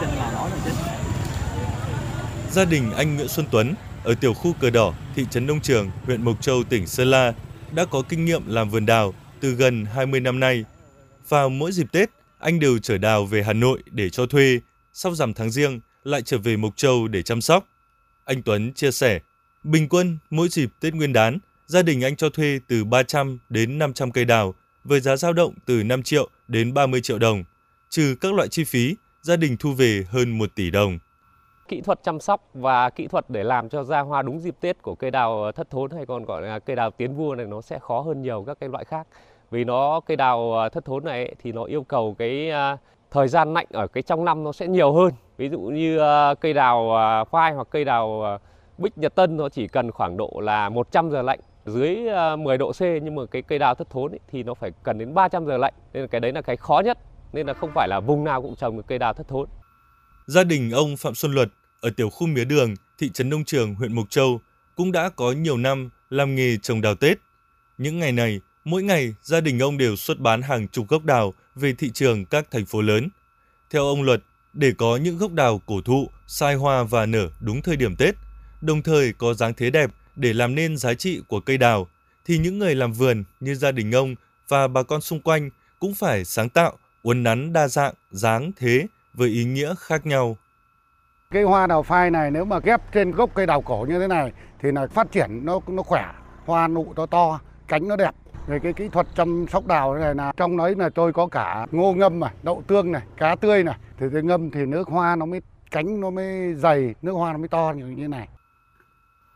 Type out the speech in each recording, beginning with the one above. tin là nó là chính. Gia đình anh Nguyễn Xuân Tuấn ở tiểu khu Cờ Đỏ, thị trấn Nông Trường, huyện Mộc Châu, tỉnh Sơn La đã có kinh nghiệm làm vườn đào từ gần 20 năm nay. Vào mỗi dịp Tết, anh đều chở đào về Hà Nội để cho thuê, sau rằm tháng Giêng lại trở về Mộc Châu để chăm sóc. Anh Tuấn chia sẻ, bình quân mỗi dịp Tết Nguyên đán, gia đình anh cho thuê từ 300 đến 500 cây đào với giá dao động từ 5 triệu đến 30 triệu đồng. Trừ các loại chi phí, gia đình thu về hơn 1 tỷ đồng. Kỹ thuật chăm sóc và kỹ thuật để làm cho ra hoa đúng dịp Tết của cây đào thất thốn hay còn gọi là cây đào tiến vua này nó sẽ khó hơn nhiều các cái loại khác. Vì cây đào thất thốn này thì nó yêu cầu cái thời gian lạnh ở cái trong năm nó sẽ nhiều hơn. Ví dụ như cây đào khoai hoặc cây đào bích Nhật Tân nó chỉ cần khoảng độ là 100 giờ lạnh dưới 10 độ C, nhưng mà cái cây đào thất thốn thì nó phải cần đến 300 giờ lạnh. Nên cái đấy là cái khó nhất, nên là không phải là vùng nào cũng trồng được cây đào thất thốn. Gia đình ông Phạm Xuân Luật ở tiểu khu Mía Đường, thị trấn Nông Trường, huyện Mộc Châu cũng đã có nhiều năm làm nghề trồng đào Tết. Những ngày này, mỗi ngày gia đình ông đều xuất bán hàng chục gốc đào về thị trường các thành phố lớn. Theo ông Luật, để có những gốc đào cổ thụ, sai hoa và nở đúng thời điểm Tết, đồng thời có dáng thế đẹp để làm nên giá trị của cây đào, thì những người làm vườn như gia đình ông và bà con xung quanh cũng phải sáng tạo, uốn nắn đa dạng, dáng thế với ý nghĩa khác nhau. Cây hoa đào phai này nếu mà ghép trên gốc cây đào cổ như thế này thì là phát triển nó khỏe, hoa nụ nó to, cánh nó đẹp. Rồi cái kỹ thuật chăm sóc đào này là trong đấy là tôi có cả ngô ngâm này, đậu tương này, cá tươi này, thì cái ngâm thì nước hoa nó mới cánh nó mới dày, nước hoa nó mới to như thế này.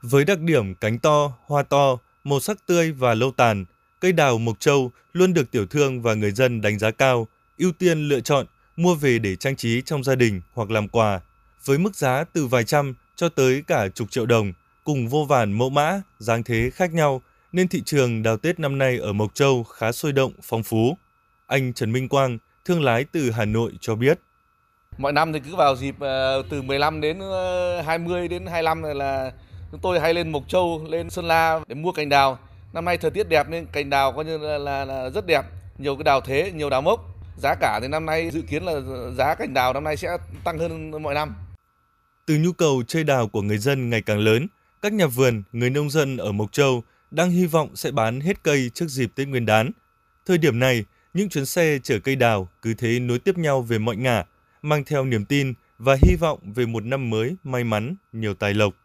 Với đặc điểm cánh to, hoa to, màu sắc tươi và lâu tàn, cây đào Mộc Châu luôn được tiểu thương và người dân đánh giá cao, ưu tiên lựa chọn mua về để trang trí trong gia đình hoặc làm quà, với mức giá từ vài trăm cho tới cả chục triệu đồng, cùng vô vàn mẫu mã, dáng thế khác nhau, nên thị trường đào Tết năm nay ở Mộc Châu khá sôi động, phong phú. Anh Trần Minh Quang, thương lái từ Hà Nội cho biết. Mọi năm thì cứ vào dịp từ 15 đến 20 đến 25 là chúng tôi hay lên Mộc Châu, lên Sơn La để mua cành đào. Năm nay thời tiết đẹp nên cành đào coi như là rất đẹp, nhiều cái đào thế, nhiều đào mốc. Giá cả thì năm nay dự kiến là giá cành đào năm nay sẽ tăng hơn mọi năm. Từ nhu cầu chơi đào của người dân ngày càng lớn, các nhà vườn, người nông dân ở Mộc Châu đang hy vọng sẽ bán hết cây trước dịp Tết Nguyên đán. Thời điểm này, những chuyến xe chở cây đào cứ thế nối tiếp nhau về mọi ngả, mang theo niềm tin và hy vọng về một năm mới may mắn, nhiều tài lộc.